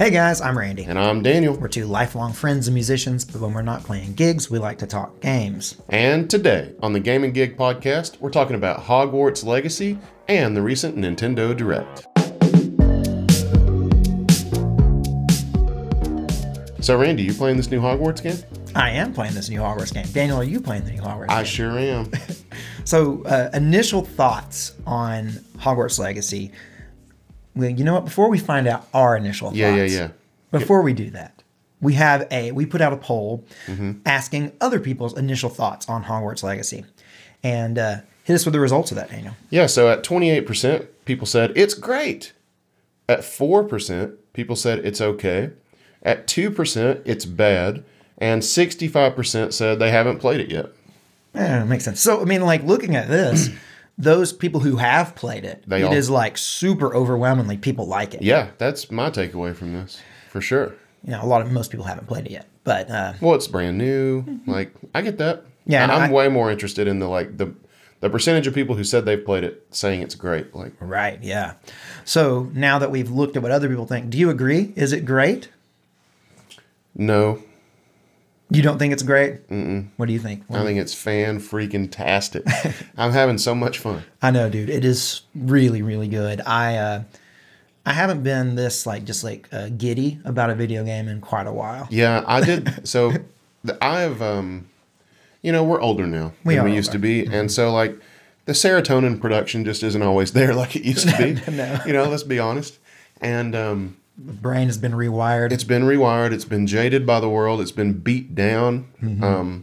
Hey guys, I'm Randy. And I'm Daniel. We're two lifelong friends and musicians, but when we're not playing gigs, we like to talk games. And today on the Game and Gig podcast, we're talking about Hogwarts Legacy and the recent Nintendo Direct. So Randy, you playing this new Hogwarts game? I am playing this new Hogwarts game. Daniel, are you playing the new Hogwarts game? I sure am. So initial thoughts on Hogwarts Legacy. Well, you know what? Before we find out our initial thoughts, before we do that, we put out a poll asking other people's initial thoughts on Hogwarts Legacy, and hit us with the results of that, Daniel. Yeah. So at 28%, people said it's great. At 4%, people said it's okay. At 2%, it's bad, and 65% said they haven't played it yet. Yeah, it makes sense. So I mean, like looking at this. Those people who have played it, is like super overwhelmingly people like it. Yeah, that's my takeaway from this, for sure. You know, most people haven't played it yet, but... well, it's brand new. Like, I get that. Yeah. And I'm way more interested in the percentage of people who said they've played it saying it's great. Like, right, yeah. So now that we've looked at what other people think, do you agree? Is it great? No. You don't think it's great? Mm-mm. What do you think? I think it's fan-freaking-tastic. I'm having so much fun. I know, dude. It is really, really good. I haven't been this, giddy about a video game in quite a while. Yeah, I did. So, we're older now than we used to be. Mm-hmm. And so, the serotonin production just isn't always there like it used to be. No. You know, let's be honest. And... the brain has been rewired. It's been rewired. It's been jaded by the world. It's been beat down. Mm-hmm.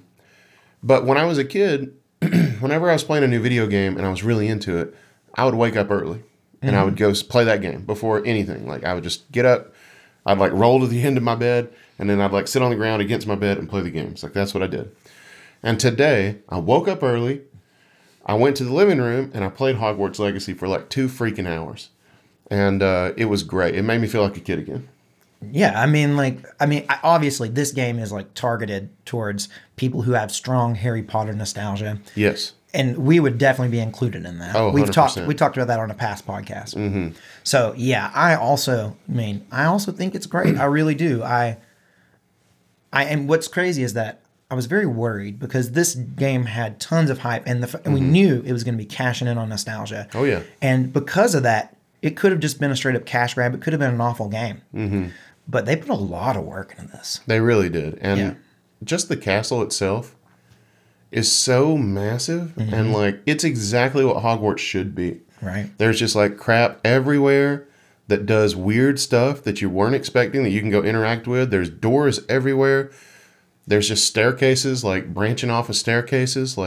But when I was a kid, whenever I was playing a new video game and I was really into it, I would wake up early and I would go play that game before anything. Like I would just get up. I'd roll to the end of my bed and then I'd sit on the ground against my bed and play the games. That's what I did. And today I woke up early. I went to the living room and I played Hogwarts Legacy for 2 freaking hours. And it was great. It made me feel like a kid again. Yeah, obviously this game is targeted towards people who have strong Harry Potter nostalgia. Yes. And we would definitely be included in that. Oh, 100%. We talked about that on a past podcast. Mm-hmm. So, yeah, I also think it's great. I really do. And what's crazy is that I was very worried because this game had tons of hype and we knew it was going to be cashing in on nostalgia. Oh, yeah. And because of that, it could have just been a straight-up cash grab. It could have been an awful game. Mm-hmm. But they put a lot of work into this. They really did. And just the castle itself is so massive. Mm-hmm. And, it's exactly what Hogwarts should be. Right. There's just, crap everywhere that does weird stuff that you weren't expecting that you can go interact with. There's doors everywhere. There's just staircases, branching off of staircases.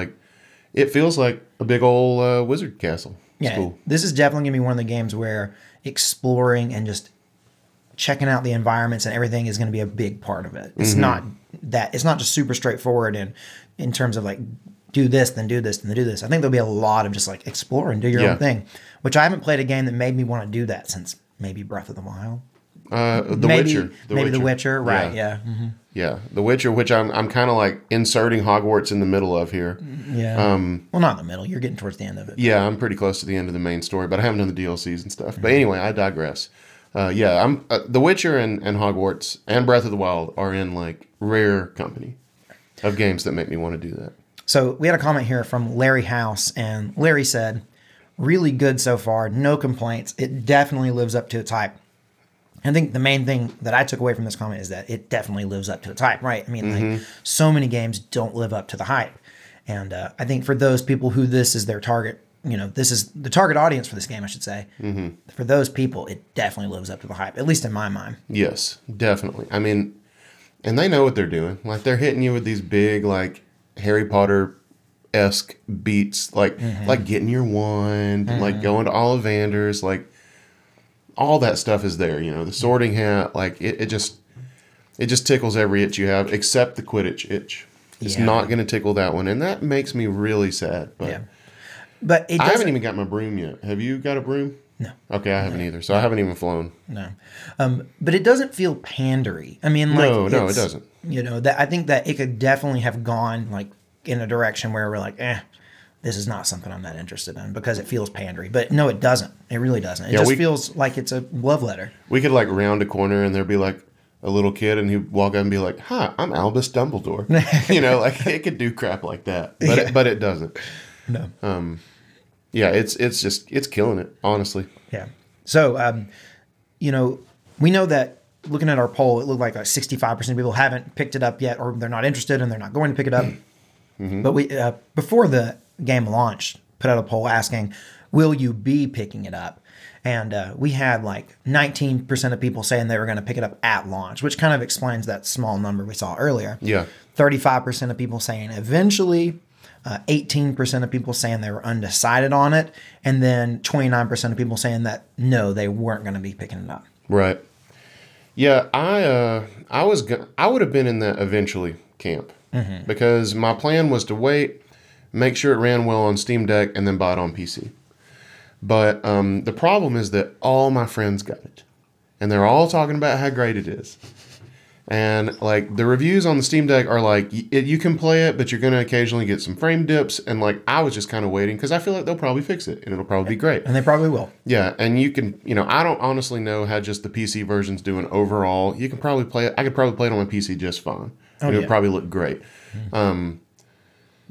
It feels like a big old wizard castle. Yeah, cool. This is definitely going to be one of the games where exploring and just checking out the environments and everything is going to be a big part of it. It's it's not just super straightforward in terms of do this, then do this, then do this. I think there'll be a lot of just explore and do your own thing, which I haven't played a game that made me want to do that since maybe Breath of the Wild. The Witcher, right? Yeah, yeah. Mm-hmm. Yeah, The Witcher, which I'm kind of inserting Hogwarts in the middle of here. Yeah. Not in the middle. You're getting towards the end of it. Yeah, I'm pretty close to the end of the main story, but I haven't done the DLCs and stuff. Mm-hmm. But anyway, I digress. I'm The Witcher and Hogwarts and Breath of the Wild are in rare company of games that make me want to do that. So we had a comment here from Larry House, and Larry said, "Really good so far. No complaints. It definitely lives up to its hype." I think the main thing that I took away from this comment is that it definitely lives up to its hype, right? I mean, so many games don't live up to the hype. And I think for those people who this is their target, this is the target audience for this game, I should say. Mm-hmm. For those people, it definitely lives up to the hype, at least in my mind. Yes, definitely. I mean, and they know what they're doing. They're hitting you with these big, Harry Potter-esque beats, like getting your wand, and going to Ollivander's, all that stuff is there, the Sorting Hat, it just tickles every itch you have, except the Quidditch itch. It's not going to tickle that one, and that makes me really sad. But I haven't even got my broom yet. Have you got a broom? No. Okay, I haven't either, so I haven't even flown. No, but it doesn't feel pandery. I mean, no, it doesn't. I think that it could definitely have gone in a direction where we're eh, this is not something I'm that interested in because it feels pandery. But no, it doesn't. It really doesn't. It just feels like it's a love letter. We could like round a corner and there'd be like a little kid and he'd walk up and be like, "Hi, I'm Albus Dumbledore." You know, like it could do crap like that, but yeah. But it doesn't. No. Yeah, it's just, it's killing it, honestly. Yeah. So, you know, we know that looking at our poll, it looked like 65% of people haven't picked it up yet, or they're not interested and they're not going to pick it up. Mm-hmm. But we, before the game launched, put out a poll asking, will you be picking it up? And we had like 19% of people saying they were going to pick it up at launch, which kind of explains that small number we saw earlier. Yeah. 35% of people saying eventually. 18% of people saying they were undecided on it, and then 29% of people saying that no, they weren't going to be picking it up. Right. Yeah, I was I would have been in the eventually camp because my plan was to wait, make sure it ran well on Steam Deck, and then buy it on PC. But the problem is that all my friends got it, and they're all talking about how great it is. And like the reviews on the Steam Deck are like, you can play it, but you're going to occasionally get some frame dips. And like, I was just kind of waiting because I feel like they'll probably fix it and it'll probably be great. And they probably will. Yeah. And you can, you know, I don't honestly know how just the PC version's doing overall. You can probably play it. I could probably play it on my PC just fine. Oh, and it would probably look great. Mm-hmm.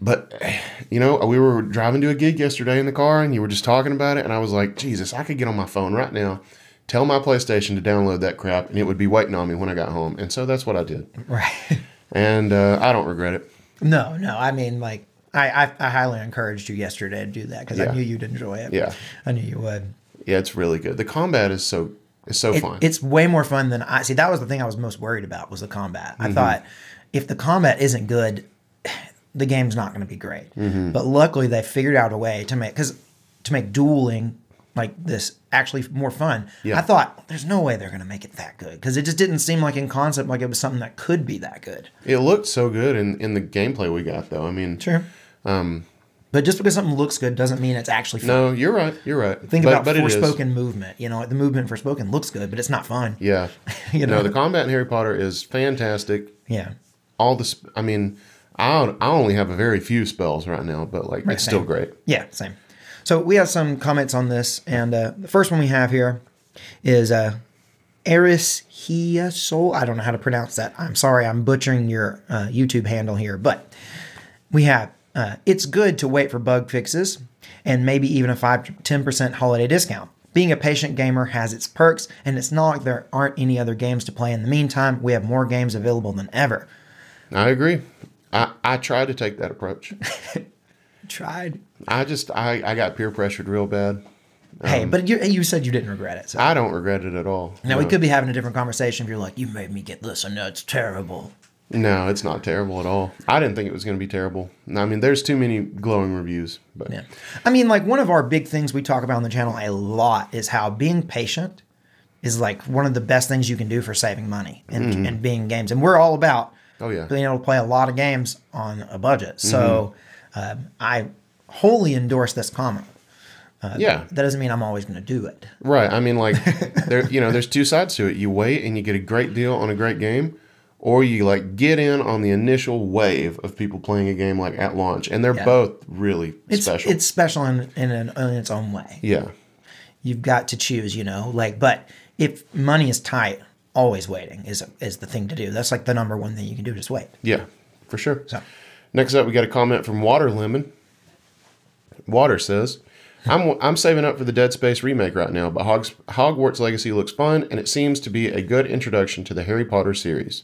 But, you know, we were driving to a gig yesterday in the car and you were just talking about it. And I was like, Jesus, I could get on my phone right now. Tell my PlayStation to download that crap, and it would be waiting on me when I got home. And so that's what I did. Right. And I don't regret it. No, no. I mean, like, I highly encouraged you yesterday to do that because I knew you'd enjoy it. Yeah. I knew you would. Yeah, it's really good. The combat is so fun. It's way more fun than I... See, that was the thing I was most worried about was the combat. I thought, if the combat isn't good, the game's not going to be great. But luckily, they figured out a way to make... Because to make dueling... like this actually more fun. Yeah. I thought there's no way they're going to make it that good because it just didn't seem like in concept like it was something that could be that good. It looked so good in the gameplay we got though. I mean, sure. But just because something looks good doesn't mean it's actually fun. No, you're right. You're right. Think about Forspoken movement. You know, the movement for Forspoken looks good, but it's not fun. Yeah. You know, no, the combat in Harry Potter is fantastic. Yeah. All the I mean, I only have a very few spells right now, but like it's still great. Yeah, same. So we have some comments on this, and the first one we have here is Erishia Soul. I don't know how to pronounce that. I'm sorry, I'm butchering your YouTube handle here, but we have, it's good to wait for bug fixes and maybe even a 5-10% holiday discount. Being a patient gamer has its perks, and it's not like there aren't any other games to play in the meantime. We have more games available than ever. I agree. I try to take that approach. I got peer pressured real bad. Hey, but you said you didn't regret it. So. I don't regret it at all. Now, we could be having a different conversation if you're like, you made me get this. I know it's terrible. No, it's not terrible at all. I didn't think it was going to be terrible. I mean, there's too many glowing reviews. But yeah. I mean, like one of our big things we talk about on the channel a lot is how being patient is like one of the best things you can do for saving money and being games. And we're all about being able to play a lot of games on a budget. So... I wholly endorse this comment. That doesn't mean I'm always going to do it. Right. I mean, like, there's two sides to it. You wait and you get a great deal on a great game, or you like get in on the initial wave of people playing a game like at launch, and they're both really special. It's special in its own way. Yeah. You've got to choose, you know, like, but if money is tight, always waiting is the thing to do. That's like the number one thing you can do. Just wait. Yeah, for sure. So. Next up, we got a comment from Water Lemon. Water says, I'm saving up for the Dead Space remake right now, but Hogwarts Legacy looks fun, and it seems to be a good introduction to the Harry Potter series.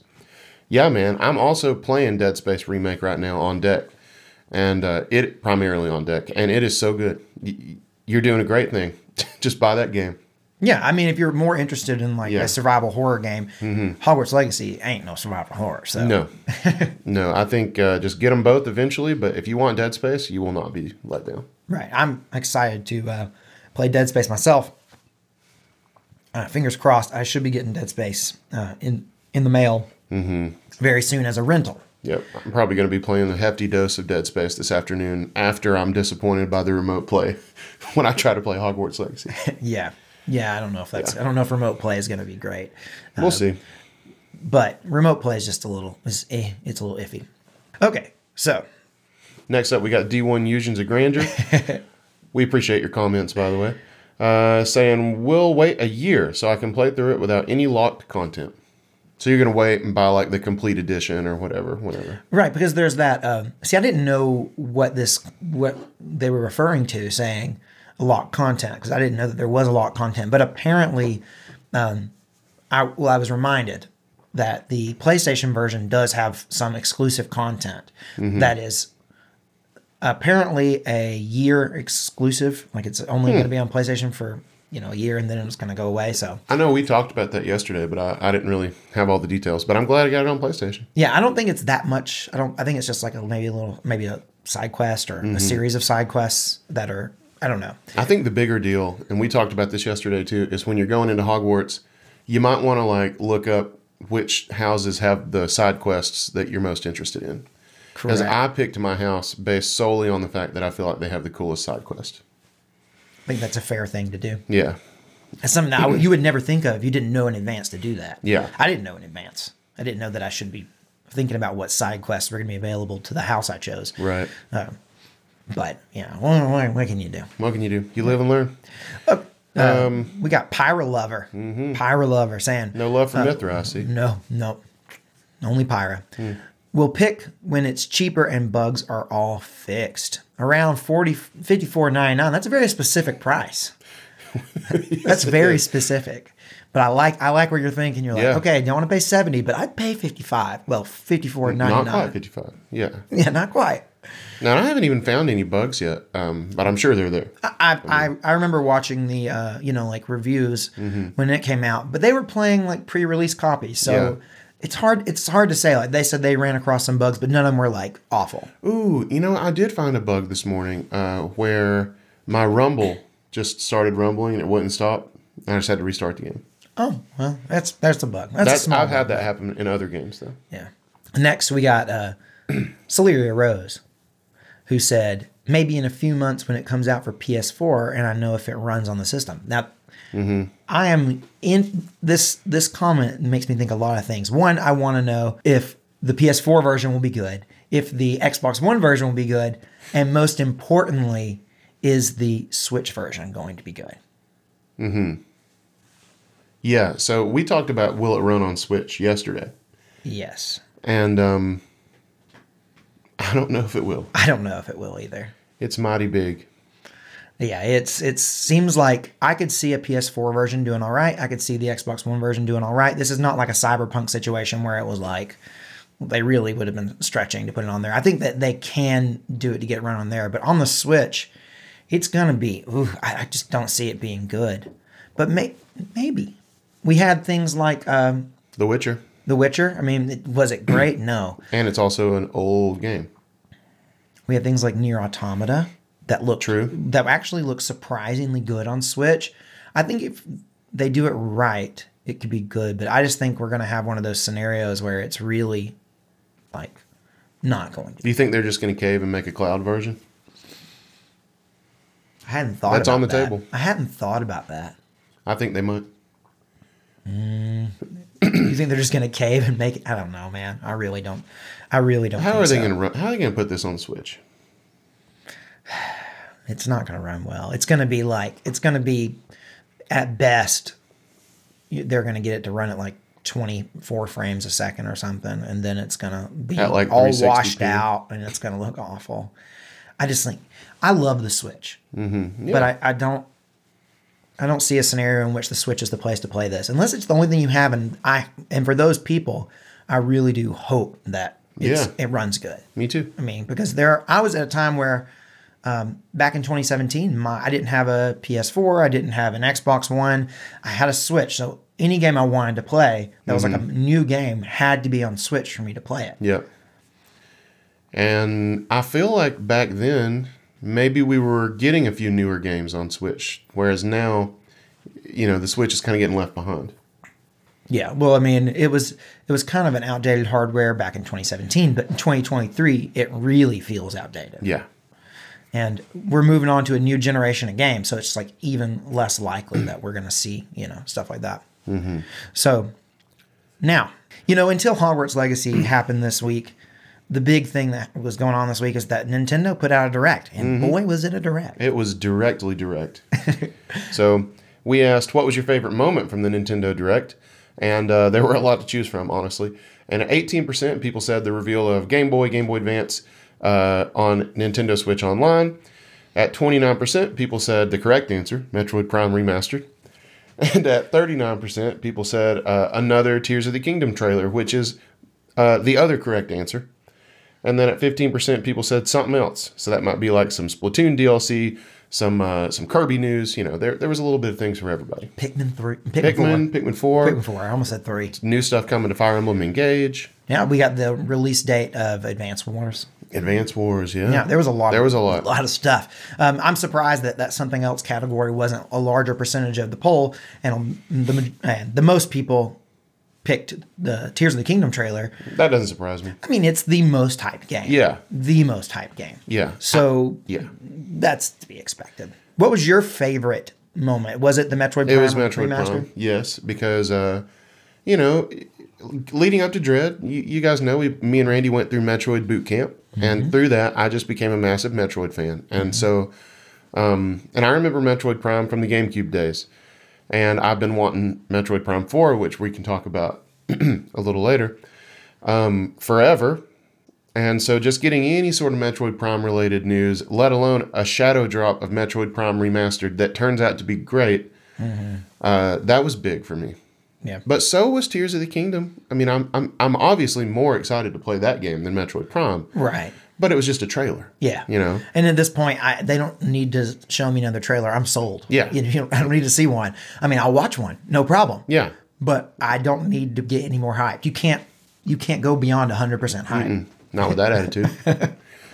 Yeah, man, I'm also playing Dead Space remake right now on deck, and primarily on deck, and it is so good. You're doing a great thing. Just buy that game. Yeah, I mean, if you're more interested in like a survival horror game, Hogwarts Legacy ain't no survival horror. So no, I think just get them both eventually. But if you want Dead Space, you will not be let down. Right, I'm excited to play Dead Space myself. Fingers crossed, I should be getting Dead Space in the mail very soon as a rental. Yep, I'm probably going to be playing a hefty dose of Dead Space this afternoon after I'm disappointed by the remote play when I try to play Hogwarts Legacy. Yeah, I don't know if that's. Yeah. I don't know if remote play is going to be great. We'll see. But remote play is just a little. It's a little iffy. Okay, so Next up, we got D1 Illusions of Grandeur. We appreciate your comments, by the way. Saying, we'll wait a year so I can play through it without any locked content. So you're going to wait and buy like the complete edition or whatever. Right, because there's that. See, I didn't know what they were referring to saying locked content, because I didn't know that there was a locked content. But apparently, I was reminded that the PlayStation version does have some exclusive content that is apparently a year exclusive. Like it's only going to be on PlayStation for a year, and then it was going to go away. So I know we talked about that yesterday, but I didn't really have all the details. But I'm glad I got it on PlayStation. Yeah, I don't think it's that much. I think it's just like maybe a side quest or a series of side quests that are. I don't know. I think the bigger deal, and we talked about this yesterday too, is when you're going into Hogwarts, you might want to like look up which houses have the side quests that you're most interested in. Because I picked my house based solely on the fact that I feel like they have the coolest side quest. I think that's a fair thing to do. Yeah. That's something that you would never think of. You didn't know in advance to do that. Yeah. I didn't know in advance. I didn't know that I should be thinking about what side quests were going to be available to the house I chose. Right. But, yeah, what can you do? What can you do? You live and learn. We got Pyro Lover. Pyro Lover saying. No love for Mithra, I see. No. Only Pyro. We'll pick when it's cheaper and bugs are all fixed. Around $54.99. That's a very specific price. That's very specific. But I like where you're thinking. You're like, okay, I don't want to pay $70, but I'd pay $55. Well, $54.99. Not quite $55. Yeah. Yeah, not quite. Now I haven't even found any bugs yet, but I'm sure they're there. I remember watching the reviews when it came out, but they were playing like pre-release copies, so. Yeah. It's hard to say. Like they said, they ran across some bugs, but none of them were like awful. Ooh, I did find a bug this morning where my Rumble just started rumbling and it wouldn't stop. I just had to restart the game. Oh well, that's a bug. I've had that happen in other games though. Yeah. Next we got Celeria Rose, who said maybe in a few months when it comes out for PS4, and I know if it runs on the system now. I am in this comment makes me think a lot of things. One, I want to know if the PS4 version will be good, if the Xbox One version will be good, and most importantly, is the Switch version going to be good? Yeah. So we talked about will it run on Switch yesterday? Yes. And I don't know if it will. I don't know if it will either. It's mighty big. Yeah, it seems like I could see a PS4 version doing all right. I could see the Xbox One version doing all right. This is not like a Cyberpunk situation where it was like they really would have been stretching to put it on there. I think that they can do it to get run on there. But on the Switch, it's going to be, I just don't see it being good. But maybe. We had things like... The Witcher. The Witcher. I mean, was it great? No. And it's also an old game. We had things like Nier Automata. That actually looks surprisingly good on Switch. I think if they do it right, it could be good. But I just think we're going to have one of those scenarios where it's really, like, not going to. Do you think they're just going to cave and make a cloud version? I hadn't thought about that. That's on the table. I hadn't thought about that. I think they might. You think they're just going to cave and make it? I don't know, man. I really don't. How are they going to put this on Switch? It's not going to run well. It's going to be, at best, they're going to get it to run at like 24 frames a second or something, and then it's going to be like all washed out, and it's going to look awful. I just think, I love the Switch, but I don't see a scenario in which the Switch is the place to play this, unless it's the only thing you have. And for those people, I really do hope that it runs good. Me too. I mean, because I was at a time where. Back in 2017, I didn't have a PS4. I didn't have an Xbox One. I had a Switch. So any game I wanted to play that was like a new game had to be on Switch for me to play it. Yep. And I feel like back then, maybe we were getting a few newer games on Switch, whereas now, the Switch is kind of getting left behind. Yeah, well, I mean, it was kind of an outdated hardware back in 2017, but in 2023, it really feels outdated. Yeah. And we're moving on to a new generation of games, so it's just like even less likely that we're going to see, stuff like that. So now, until Hogwarts Legacy happened this week, the big thing that was going on this week is that Nintendo put out a Direct. And boy, was it a Direct. It was directly Direct. So we asked, what was your favorite moment from the Nintendo Direct? And there were a lot to choose from, honestly. And 18% people said the reveal of Game Boy Advance on Nintendo Switch Online. At 29%, people said the correct answer, Metroid Prime Remastered. And at 39%, people said another Tears of the Kingdom trailer, which is the other correct answer. And then at 15%, people said something else. So that might be like some Splatoon DLC, some Kirby news. You know, there was a little bit of things from everybody. Pikmin 4. I almost said 3. New stuff coming to Fire Emblem Engage. Yeah, we got the release date of Advanced Wars. Yeah. Yeah, there was a lot of stuff. I'm surprised that that something else category wasn't a larger percentage of the poll, and the most people picked the Tears of the Kingdom trailer. That doesn't surprise me. I mean, it's the most hyped game. Yeah. The most hyped game. Yeah. So that's to be expected. What was your favorite moment? Was it the Metroid Prime Remastered? It was Metroid Prime, yes, because, you know, leading up to Dread, you guys know me and Randy went through Metroid boot camp, and through that, I just became a massive Metroid fan. And so, and I remember Metroid Prime from the GameCube days, and I've been wanting Metroid Prime 4, which we can talk about a little later, forever. And so just getting any sort of Metroid Prime-related news, let alone a shadow drop of Metroid Prime Remastered that turns out to be great, that was big for me. Yeah. But so was Tears of the Kingdom. I mean, I'm obviously more excited to play that game than Metroid Prime. Right. But it was just a trailer. Yeah. You know. And at this point, they don't need to show me another trailer. I'm sold. Yeah. I don't need to see one. I mean, I'll watch one. No problem. Yeah. But I don't need to get any more hype. You can't go beyond 100% hype. Not with that attitude.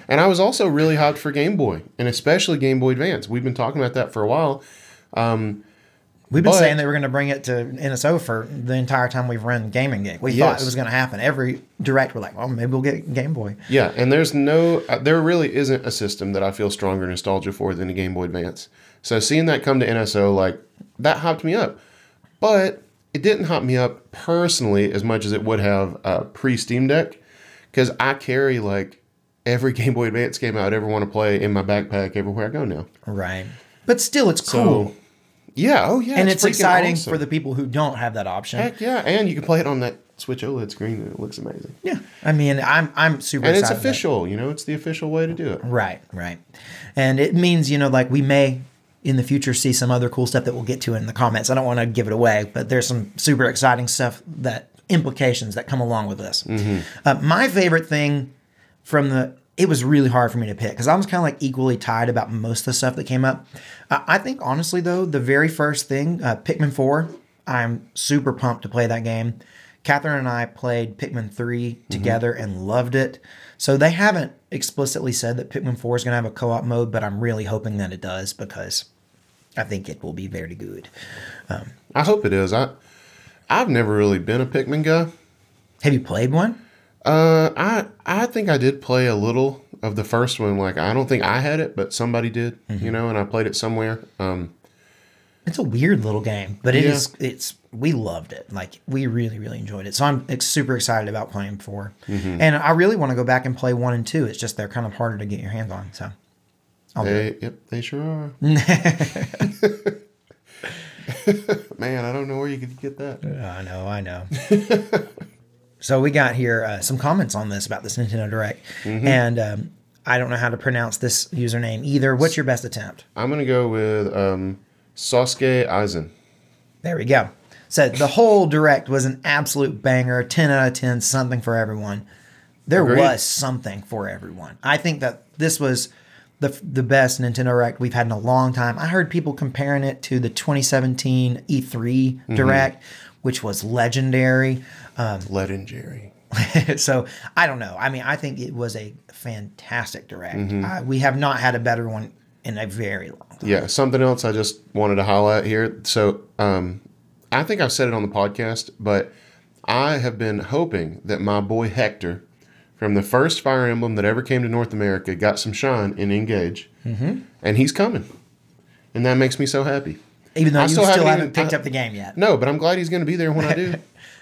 And I was also really hyped for Game Boy, and especially Game Boy Advance. We've been talking about that for a while. We've been saying they were going to bring it to NSO for the entire time we've run Gaming Geek. We thought it was going to happen. Every Direct, we're like, well, maybe we'll get Game Boy. Yeah, and there really isn't a system that I feel stronger nostalgia for than a Game Boy Advance. So seeing that come to NSO, that hyped me up. But it didn't hype me up personally as much as it would have pre-Steam Deck, because I carry, every Game Boy Advance game I'd ever want to play in my backpack everywhere I go now. Right. But still, it's cool. Yeah, and it's exciting for the people who don't have that option. Heck yeah, and you can play it on that Switch OLED screen, and it looks amazing. Yeah, I mean, I'm super excited. And it's official, it's the official way to do it. Right. And it means, we may, in the future, see some other cool stuff that we'll get to in the comments. I don't want to give it away, but there's some super exciting stuff, that implications that come along with this. My favorite thing from it was really hard for me to pick because I was kind of equally tied about most of the stuff that came up. I think, honestly, though, the very first thing, Pikmin 4, I'm super pumped to play that game. Catherine and I played Pikmin 3 together and loved it. So they haven't explicitly said that Pikmin 4 is going to have a co-op mode, but I'm really hoping that it does because I think it will be very good. I hope it is. I've never really been a Pikmin guy. Have you played one? I think I did play a little of the first one. I don't think I had it, but somebody did, and I played it somewhere. It's a weird little game, but we loved it. We really, really enjoyed it. So I'm super excited about playing 4. And I really want to go back and play 1 and 2. It's just, they're kind of harder to get your hands on. So they sure are. Man, I don't know where you could get that. I know. So we got here some comments on this about this Nintendo Direct, and I don't know how to pronounce this username either. What's your best attempt? I'm going to go with Sasuke Aizen. There we go. So the whole Direct was an absolute banger, 10 out of 10, something for everyone. There was something for everyone. I think that this was the best Nintendo Direct we've had in a long time. I heard people comparing it to the 2017 E3 Direct, which was legendary. So I don't know. I mean, I think it was a fantastic Direct. We have not had a better one in a very long time. Yeah. Something else I just wanted to highlight here. So I think I've said it on the podcast, but I have been hoping that my boy Hector from the first Fire Emblem that ever came to North America got some shine in Engage. And he's coming. And that makes me so happy. Even though I still haven't picked up the game yet. No, but I'm glad he's going to be there when I do.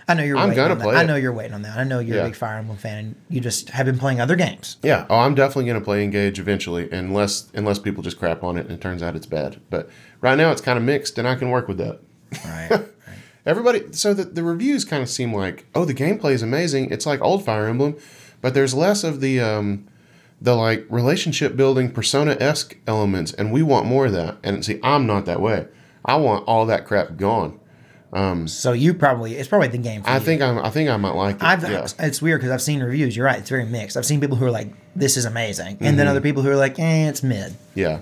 I know you're I know you're waiting on that. I know you're a big Fire Emblem fan, and you just have been playing other games. Yeah. Oh, I'm definitely going to play Engage eventually, unless people just crap on it and it turns out it's bad. But right now it's kind of mixed, and I can work with that. Right. Everybody, so the reviews kind of seem like, oh, the gameplay is amazing. It's like old Fire Emblem, but there's less of the like relationship building Persona-esque elements, and we want more of that. And see, I'm not that way. I want all that crap gone. So you probably it's probably the game for you. I think I might like it. It's weird because I've seen reviews. You're right; it's very mixed. I've seen people who are like, "This is amazing," and then other people who are like, "Eh, it's mid." Yeah,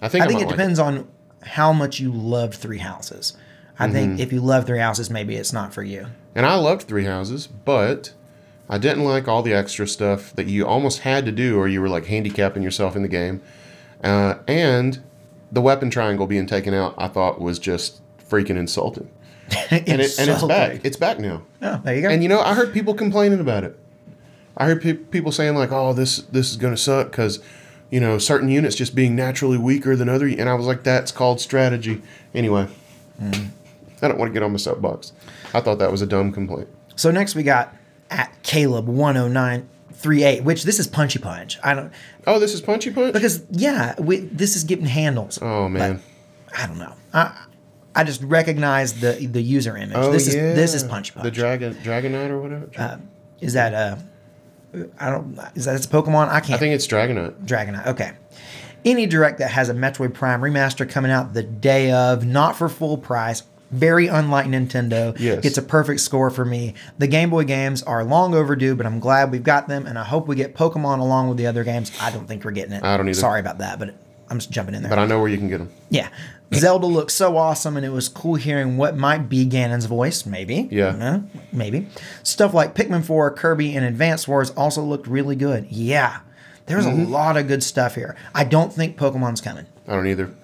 I think it depends on how much you loved Three Houses. I think if you love Three Houses, maybe it's not for you. And I loved Three Houses, but I didn't like all the extra stuff that you almost had to do, or you were like handicapping yourself in the game. And the weapon triangle being taken out, I thought was just freaking insulting. And it's back. It's back now. Oh, there you go. And, you know, I heard people complaining about it. I heard people saying, like, oh, this is going to suck because, you know, certain units just being naturally weaker than other. And I was like, that's called strategy. Anyway, I don't want to get on my soapbox. I thought that was a dumb complaint. So next we got at Caleb10938, which this is Punchy Punch. Oh, this is Punchy Punch? Because, yeah, this is getting handles. Oh, man. I don't know. I just recognize the user image. Oh, this is Punch Punch. The Dragonite or whatever. Is that I don't. Is that it's Pokemon? I can't. I think it's Dragonite. Dragonite. Okay. Any direct that has a Metroid Prime Remaster coming out the day of, not for full price. Very unlike Nintendo. Yes. It's a perfect score for me. The Game Boy games are long overdue, but I'm glad we've got them, and I hope we get Pokemon along with the other games. I don't think we're getting it. I don't either. Sorry about that, but I'm just jumping in there. But I know where you can get them. Yeah. Zelda looks so awesome, and it was cool hearing what might be Ganon's voice, maybe. Yeah. Maybe. Stuff like Pikmin 4, Kirby, and Advanced Wars also looked really good. Yeah. There's a lot of good stuff here. I don't think Pokemon's coming. I don't either.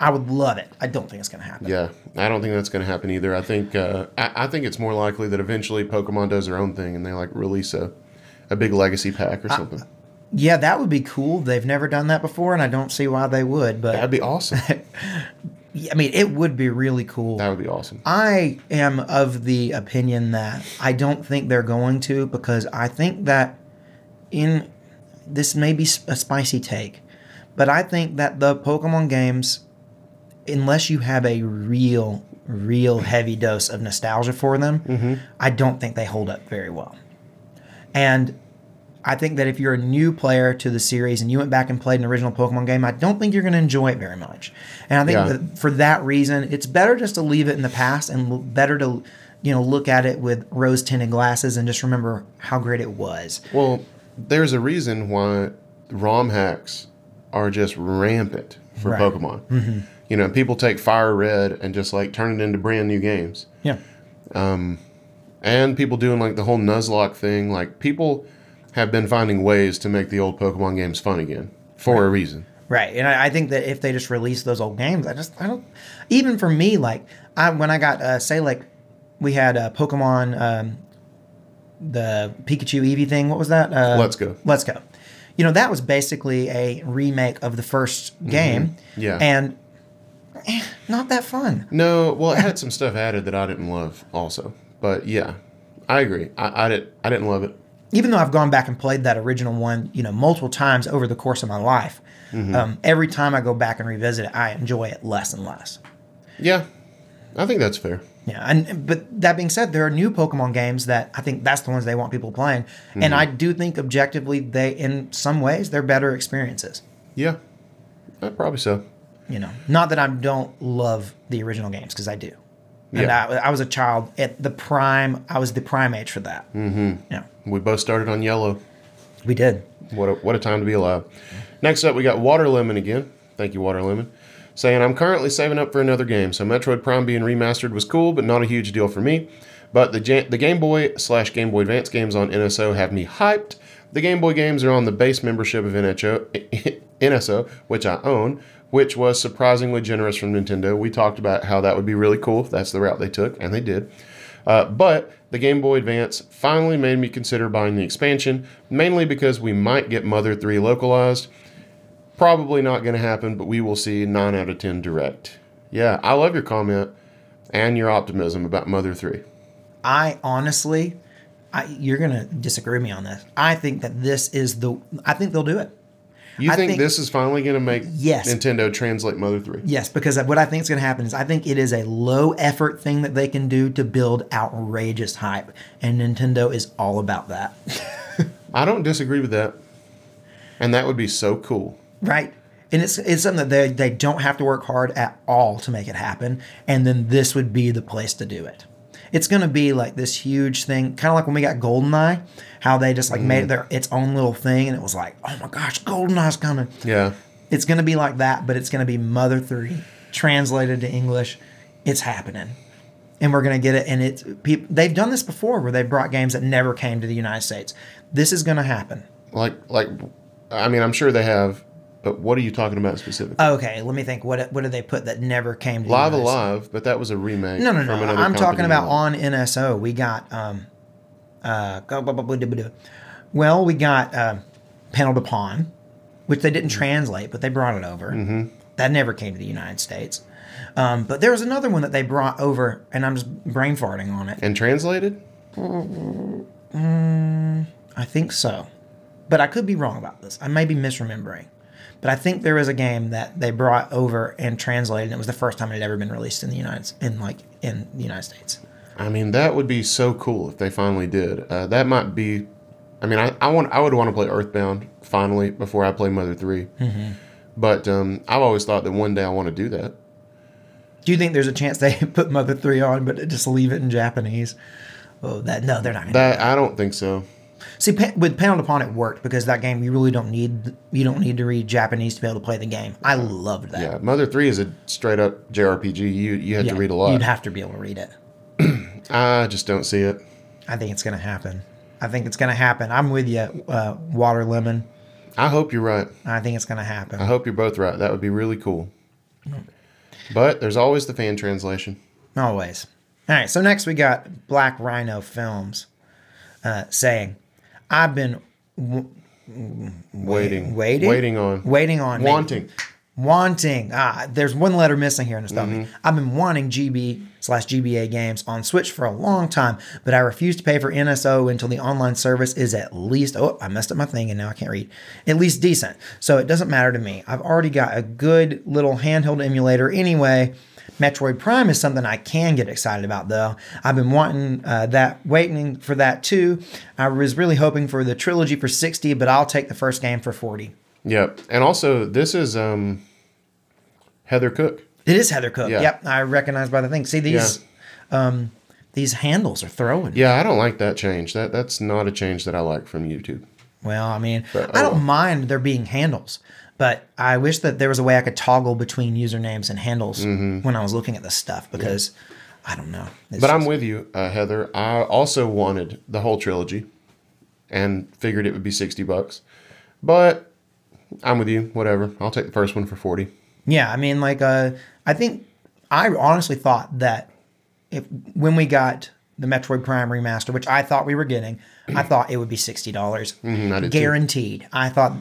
I would love it. I don't think it's going to happen. Yeah. I don't think that's going to happen either. I think I think it's more likely that eventually Pokemon does their own thing, and they like release a big legacy pack or something. Yeah, that would be cool. They've never done that before, and I don't see why they would. But that'd be awesome. I mean, it would be really cool. That would be awesome. I am of the opinion that I don't think they're going to, because I think that in this may be a spicy take, but I think that the Pokemon games, unless you have a real heavy dose of nostalgia for them, I don't think they hold up very well. And I think that if you're a new player to the series and you went back and played an original Pokemon game, I don't think you're going to enjoy it very much. And I think that for that reason, it's better just to leave it in the past, and better to, you know, look at it with rose-tinted glasses and just remember how great it was. Well, there's a reason why ROM hacks are just rampant for Pokemon. You know, people take Fire Red and just like turn it into brand new games. Yeah. And people doing like the whole Nuzlocke thing, like people have been finding ways to make the old Pokemon games fun again for a reason. Right. And I think that if they just release those old games, I don't, even for me, like when I got, say like we had Pokemon, the Pikachu Eevee thing. What was that? Let's Go. You know, that was basically a remake of the first game. Yeah. And not that fun. No. Well, it had some stuff added that I didn't love also, but yeah, I agree. I didn't love it. Even though I've gone back and played that original one, you know, multiple times over the course of my life, every time I go back and revisit it, I enjoy it less and less. Yeah, I think that's fair. Yeah, but that being said, there are new Pokemon games that I think that's the ones they want people playing, and I do think objectively they, in some ways, they're better experiences. Yeah, probably so. You know, not that I don't love the original games, because I do. And I was a child at the prime. I was the prime age for that. Yeah. We both started on Yellow. We did. What a time to be alive. Next up, we got Waterlemon again. Thank you, Waterlemon. Saying, I'm currently saving up for another game. So Metroid Prime being remastered was cool, but not a huge deal for me. But the Game Boy / Game Boy Advance games on NSO have me hyped. The Game Boy games are on the base membership of NSO, which I own, which was surprisingly generous from Nintendo. We talked about how that would be really cool if that's the route they took, and they did. But the Game Boy Advance finally made me consider buying the expansion, mainly because we might get Mother 3 localized. Probably not going to happen, but we will see 9 out of 10 direct. Yeah, I love your comment and your optimism about Mother 3. I honestly, you're going to disagree with me on this. I think that this is the, I think they'll do it. I think this is finally going to make Nintendo translate Mother 3? Yes, because what I think is going to happen is I think it is a low-effort thing that they can do to build outrageous hype, and Nintendo is all about that. I don't disagree with that, and that would be so cool. Right, and it's something that they don't have to work hard at all to make it happen, and then this would be the place to do it. It's going to be like this huge thing, kind of like when we got GoldenEye, how they just like made it its own little thing, and it was like, oh my gosh, GoldenEye's coming. Yeah. It's going to be like that, but it's going to be Mother 3 translated to English. It's happening. And we're going to get it, and they've done this before where they brought games that never came to the United States. This is going to happen. Like, I mean, I'm sure they have, but what are you talking about specifically? Okay, let me think. What did they put that never came to the United States? Live Alive, but that was a remake. No. From another I'm talking about on NSO. We got, well, we got Panel de Pon, which they didn't translate, but they brought it over. Mm-hmm. That never came to the United States. But there was another one that they brought over, and I'm just brain farting on it. And translated? I think so. But I could be wrong about this. I may be misremembering. But I think there was a game that they brought over and translated, and it was the first time it had ever been released in the United States. I mean, that would be so cool if they finally did. That might be. I mean, I would want to play Earthbound finally before I play Mother 3. Mm-hmm. But I've always thought that one day I want to do that. Do you think there's a chance they put Mother 3 on, but just leave it in Japanese? Oh, no, they're not. I don't think so. See, with Panel de Pon, it worked because that game you don't need to read Japanese to be able to play the game. I loved that. Yeah, Mother 3 is a straight up JRPG. You had to read a lot. You'd have to be able to read it. I just don't see it. I think it's going to happen. I'm with you, Waterlemon. I hope you're right. I think it's going to happen. I hope you're both right. That would be really cool. But there's always the fan translation. Always. All right. So next we got Black Rhino Films saying, I've been wanting. There's one letter missing here in this document. Mm-hmm. I've been wanting GB/GBA games on Switch for a long time, but I refuse to pay for NSO until the online service is at least, oh, I messed up my thing and now I can't read, at least decent. So it doesn't matter to me. I've already got a good little handheld emulator anyway. Metroid Prime is something I can get excited about, though. I've been wanting waiting for that, too. I was really hoping for the trilogy for $60, but I'll take the first game for $40. Yep. And also, this is Heather Cook. It is Heather Cook. Yeah. Yep. I recognize by the thing. See, these handles are throwing. Yeah, I don't like that change. That's not a change that I like from YouTube. Well, I mean, I don't mind there being handles. But I wish that there was a way I could toggle between usernames and handles when I was looking at this stuff because I don't know. But I'm with you, Heather. I also wanted the whole trilogy and figured it would be $60. But I'm with you. Whatever. I'll take the first one for $40. Yeah. I mean, like, I think I honestly thought that when we got the Metroid Prime Remastered, which I thought we were getting, I thought it would be $60. Mm-hmm, guaranteed. Too. I thought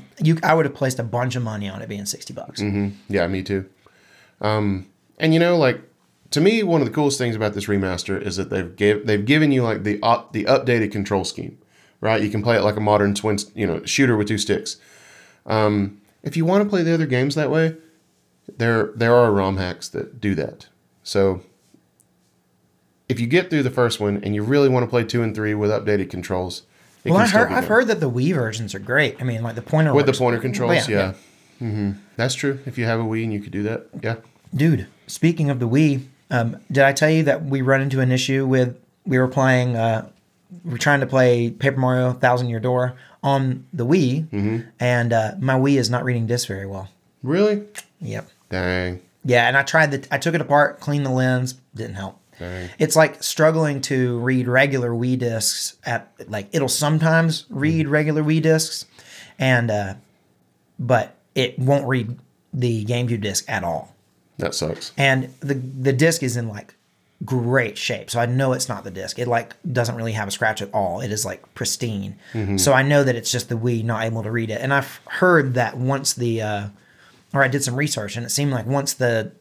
I would have placed a bunch of money on it being $60. Mm-hmm. Yeah, me too. And you know, like, to me, one of the coolest things about this remaster is that they've given you like the updated control scheme, right? You can play it like a modern shooter with two sticks. If you want to play the other games that way, there are ROM hacks that do that. So if you get through the first one and you really want to play 2 and 3 with updated controls, I've heard that the Wii versions are great. I mean, like the pointer with the pointer controls, yeah. Mm-hmm. That's true. If you have a Wii and you could do that, yeah. Dude, speaking of the Wii, did I tell you that we run into an issue with we were trying to play Paper Mario Thousand Year Door on the Wii, and my Wii is not reading discs very well. Really? Yep. Dang. Yeah, and I took it apart, cleaned the lens, didn't help. Dang. It's like struggling to read regular Wii discs it'll sometimes read regular Wii discs but it won't read the GameCube disc at all. That sucks. And the disc is in like great shape. So I know it's not the disc. It like doesn't really have a scratch at all. It is like pristine. Mm-hmm. So I know that it's just the Wii not able to read it. And I've heard that once I did some research and it seemed like once the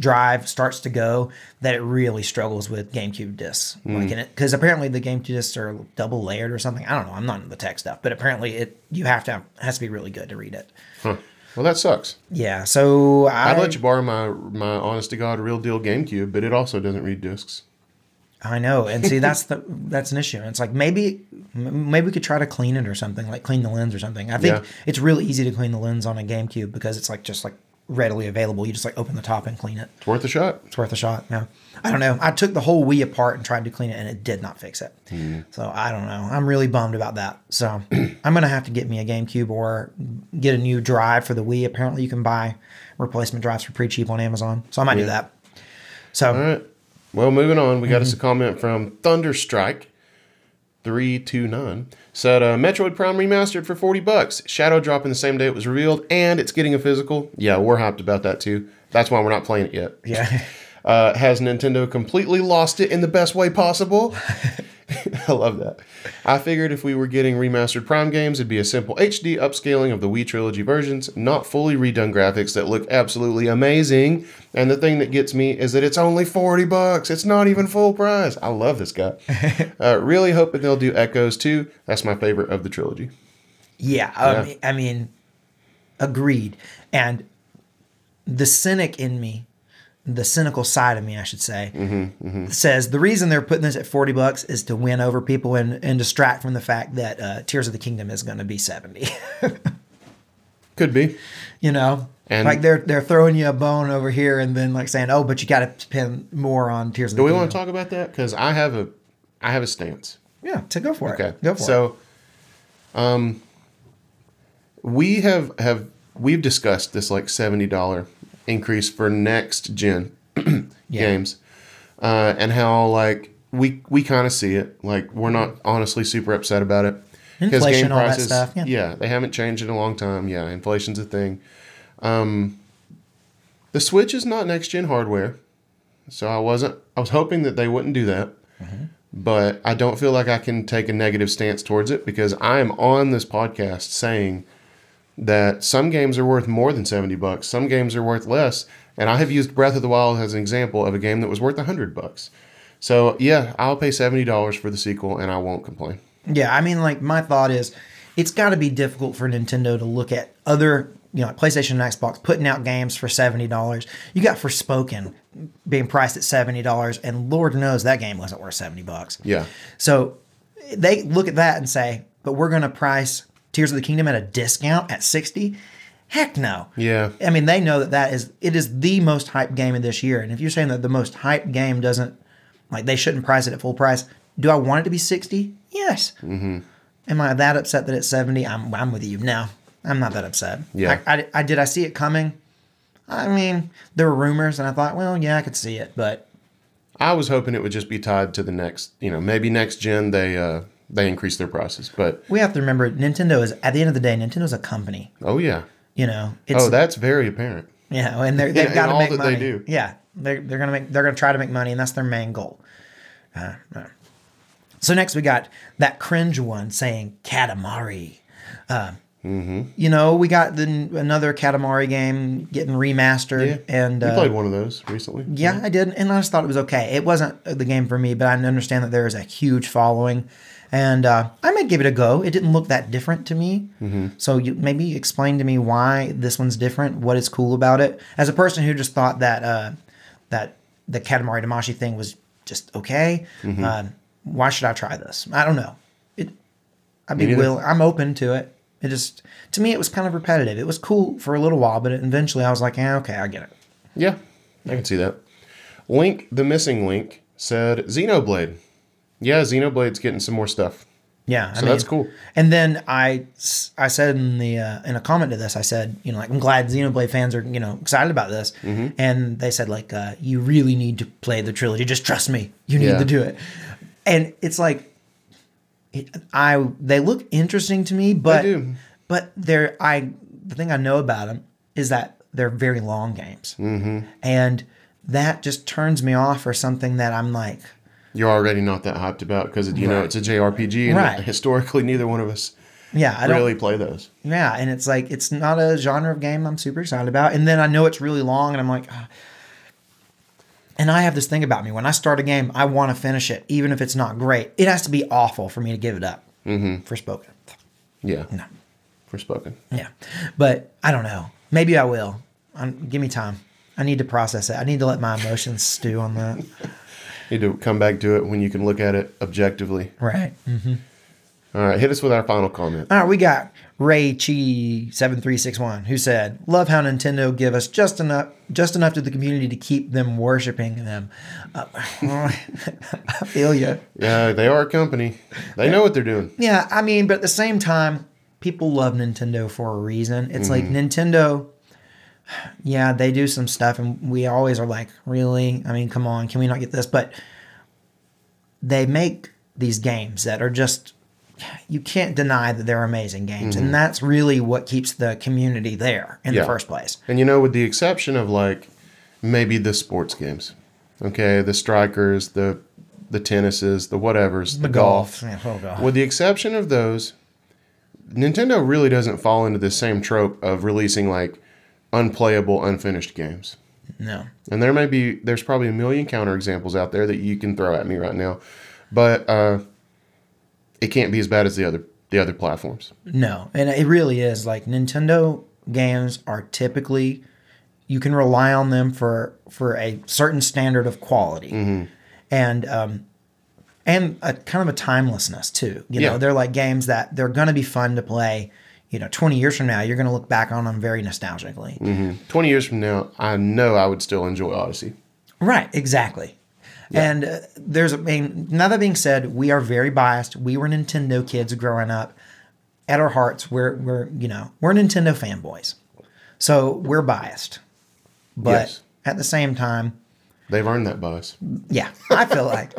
drive starts to go, that it really struggles with GameCube discs. Because apparently the GameCube discs are double layered or something. I don't know. I'm not into the tech stuff, but apparently it has to be really good to read it. Huh. Well, that sucks. Yeah. So I'd let you borrow my honest to God real deal GameCube, but it also doesn't read discs. I know. And see, that's an issue. And it's like, maybe we could try to clean it or something, like clean the lens or something. I think it's really easy to clean the lens on a GameCube because it's like just like readily available. You just like open the top and clean it. It's worth a shot. It's worth a shot. Yeah. I don't know. I took the whole Wii apart and tried to clean it and it did not fix it. So I don't know. I'm really bummed about that. So I'm going to have to get me a GameCube or get a new drive for the Wii. Apparently you can buy replacement drives for pretty cheap on Amazon. So I might do that. So. All right. Well, moving on, we got us a comment from Thunderstrike329. Said, Metroid Prime Remastered for $40. Shadow dropping the same day it was revealed, and it's getting a physical. Yeah, we're hyped about that, too. That's why we're not playing it yet. Yeah. Has Nintendo completely lost it in the best way possible? I love that. I figured if we were getting remastered Prime games, it'd be a simple HD upscaling of the Wii trilogy versions, not fully redone graphics that look absolutely amazing. And the thing that gets me is that it's only $40. It's not even full price. I love this guy. Really hoping they'll do Echoes too. That's my favorite of the trilogy. Yeah. I mean, agreed. And the cynic in me, the cynical side of me, I should say, says the reason they're putting this at $40 is to win over people and distract from the fact that Tears of the Kingdom is going to be $70. Could be, you know, and like they're throwing you a bone over here and then like saying, oh, but you got to spend more on Tears of the Kingdom. Do we want to talk about that? Because I have a stance. Yeah, to go for it. Okay, go for it. So, we we've discussed this like $70. Increase for next gen games, and how like we kind of see it. Like we're not honestly super upset about it because game prices, all that stuff. Yeah, they haven't changed in a long time. Yeah, inflation's a thing. The Switch is not next gen hardware, so I was hoping that they wouldn't do that, but I don't feel like I can take a negative stance towards it because I am on this podcast saying that some games are worth more than $70, some games are worth less, and I have used Breath of the Wild as an example of a game that was worth $100. So yeah, I'll pay $70 for the sequel, and I won't complain. Yeah, I mean, like my thought is, it's got to be difficult for Nintendo to look at other, you know, like PlayStation and Xbox putting out games for $70. You got Forspoken being priced at $70, and Lord knows that game wasn't worth $70. Yeah. So they look at that and say, but we're going to price Tears of the Kingdom at a discount at $60? Heck no. Yeah. I mean, they know that it is the most hyped game of this year. And if you're saying that the most hyped game doesn't, like they shouldn't price it at full price, do I want it to be $60? Yes. Am I that upset that it's $70? I'm with you. No, I'm not that upset. Yeah. I see it coming. I mean, there were rumors and I thought, well, yeah, I could see it, but I was hoping it would just be tied to the next, you know, maybe next gen they increase their prices, but we have to remember Nintendo is, at the end of the day, Nintendo's a company. Oh yeah. You know, that's very apparent. Yeah. And they've got to make money. They do. Yeah. They're going to try to make money, and that's their main goal. So next we got that cringe one saying Katamari. You know, we got another Katamari game getting remastered. Yeah. And you played one of those recently. Yeah, I did. And I just thought it was okay. It wasn't the game for me, but I understand that there is a huge following. And I might give it a go. It didn't look that different to me. So maybe explain to me why this one's different, what is cool about it. As a person who just thought that the Katamari Damashi thing was just okay, why should I try this? I don't know. I'm open to it. It just, to me, it was kind of repetitive. It was cool for a little while, but eventually I was like, okay, I get it. Yeah, I can see that. Link, the missing link, said Xenoblade. Yeah, Xenoblade's getting some more stuff. Yeah, so I mean, that's cool. And then I said in a comment to this, I said, you know, like, I'm glad Xenoblade fans are, you know, excited about this. And they said, like, you really need to play the trilogy. Just trust me. You need to do it. And it's like, they look interesting to me, but they do. But the thing I know about them is that they're very long games, and that just turns me off for something that I'm like, you're already not that hyped about because, you know, it's a JRPG, and historically neither one of us really play those. Yeah, and it's like, it's not a genre of game I'm super excited about. And then I know it's really long, and I'm like, And I have this thing about me. When I start a game, I want to finish it, even if it's not great. It has to be awful for me to give it up. Mm-hmm. Forspoken. Yeah. No. Forspoken. Yeah. But I don't know. Maybe I will. Give me time. I need to process it. I need to let my emotions stew on that. You need to come back to it when you can look at it objectively. Right. Mm-hmm. All right. Hit us with our final comment. All right. We got Ray Chi 7361 who said, love how Nintendo give us just enough to the community to keep them worshiping them. I feel you. Yeah. They are a company. They know what they're doing. Yeah. I mean, but at the same time, people love Nintendo for a reason. It's like Nintendo. Yeah. They do some stuff and we always are like, really? I mean, come on. Can we not get this? But they make these games that are just... You can't deny that they're amazing games. Mm-hmm. And that's really what keeps the community there in the first place. And, you know, with the exception of, like, maybe the sports games, okay, the strikers, the tennises, the whatevers, the golf. Yeah, oh God. With the exception of those, Nintendo really doesn't fall into the same trope of releasing, like, unplayable, unfinished games. No. And there's probably a million counterexamples out there that you can throw at me right now. But... it can't be as bad as the other platforms. No, and it really is. Like, Nintendo games are typically, you can rely on them for a certain standard of quality, and a kind of a timelessness too. You know, they're like games that they're going to be fun to play. You know, 20 years from now, you're going to look back on them very nostalgically. Mm-hmm. 20 years from now, I know I would still enjoy Odyssey. Right. Exactly. Yeah. And now that being said, we are very biased. We were Nintendo kids growing up. At our hearts, we're Nintendo fanboys, so we're biased. But at the same time, they've earned that bias. Yeah, I feel like.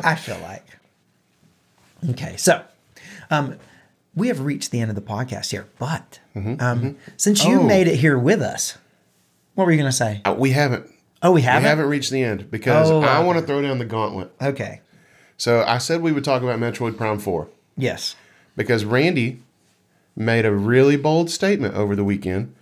Okay, so we have reached the end of the podcast here. But since you made it here with us, what were you going to say? We haven't. Oh, we haven't? We haven't reached the end because I want to throw down the gauntlet. Okay. So I said we would talk about Metroid Prime 4. Yes. Because Randy made a really bold statement over the weekend.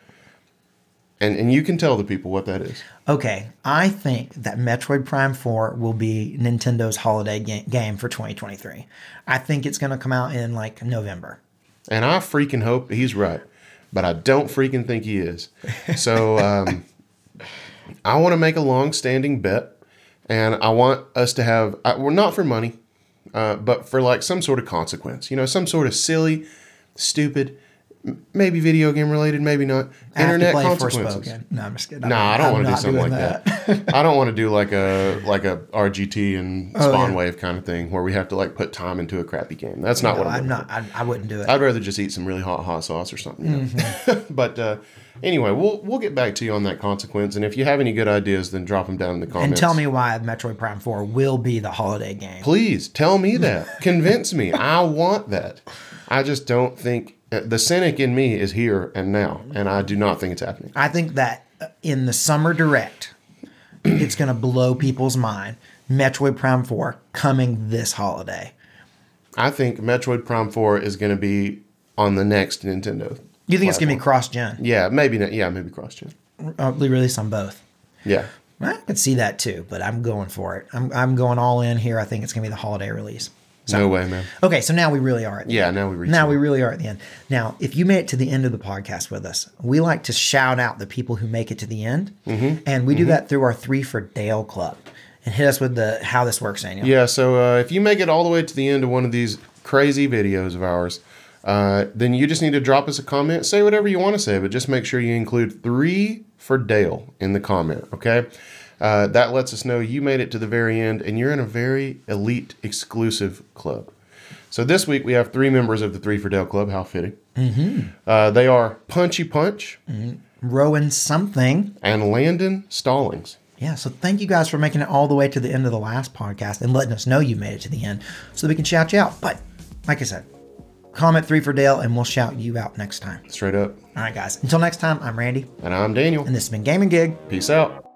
And you can tell the people what that is. Okay. I think that Metroid Prime 4 will be Nintendo's holiday game for 2023. I think it's going to come out in like November. And I freaking hope he's right. But I don't freaking think he is. So... I want to make a long-standing bet, and I want us to have, well, not for money, but for like some sort of consequence. You know, some sort of silly, stupid, maybe video game related, maybe not. Internet consequences. No, I'm just kidding. No, I don't want to do something like that. I don't want to do like a RGT and Spawn Wave kind of thing where we have to like put time into a crappy game. That's not what I'm doing. I wouldn't do it. I'd rather just eat some really hot sauce or something. You know? Mm-hmm. But anyway, we'll get back to you on that consequence. And if you have any good ideas, then drop them down in the comments. And tell me why Metroid Prime 4 will be the holiday game. Please tell me that. Convince me. I want that. I just don't think. The cynic in me is here and now, and I do not think it's happening. I think that in the summer direct, it's going to blow people's mind. Metroid Prime 4 coming this holiday. I think Metroid Prime 4 is going to be on the next Nintendo. You think it's going to be cross-gen? Yeah, maybe not. Yeah, maybe cross-gen. Release on both. Yeah. I could see that too, but I'm going for it. I'm going all in here. I think it's going to be the holiday release. So, no way, man. Okay, so now we really are at the end. We really are at the end. Now, if you made it to the end of the podcast with us, we like to shout out the people who make it to the end. Mm-hmm. And we do that through our 3 for Dale Club. And hit us with the how this works, Daniel. Yeah, so if you make it all the way to the end of one of these crazy videos of ours, then you just need to drop us a comment. Say whatever you want to say, but just make sure you include 3 for Dale in the comment, okay? That lets us know you made it to the very end and you're in a very elite exclusive club. So this week we have 3 members of the 3 for Dale Club. How fitting. Mm-hmm. They are Punchy Punch. Mm-hmm. Rowan Something. And Landon Stallings. Yeah, so thank you guys for making it all the way to the end of the last podcast and letting us know you made it to the end so that we can shout you out. But like I said, comment 3 for Dale and we'll shout you out next time. Straight up. All right, guys. Until next time, I'm Randy. And I'm Daniel. And this has been Game and Gig. Peace out.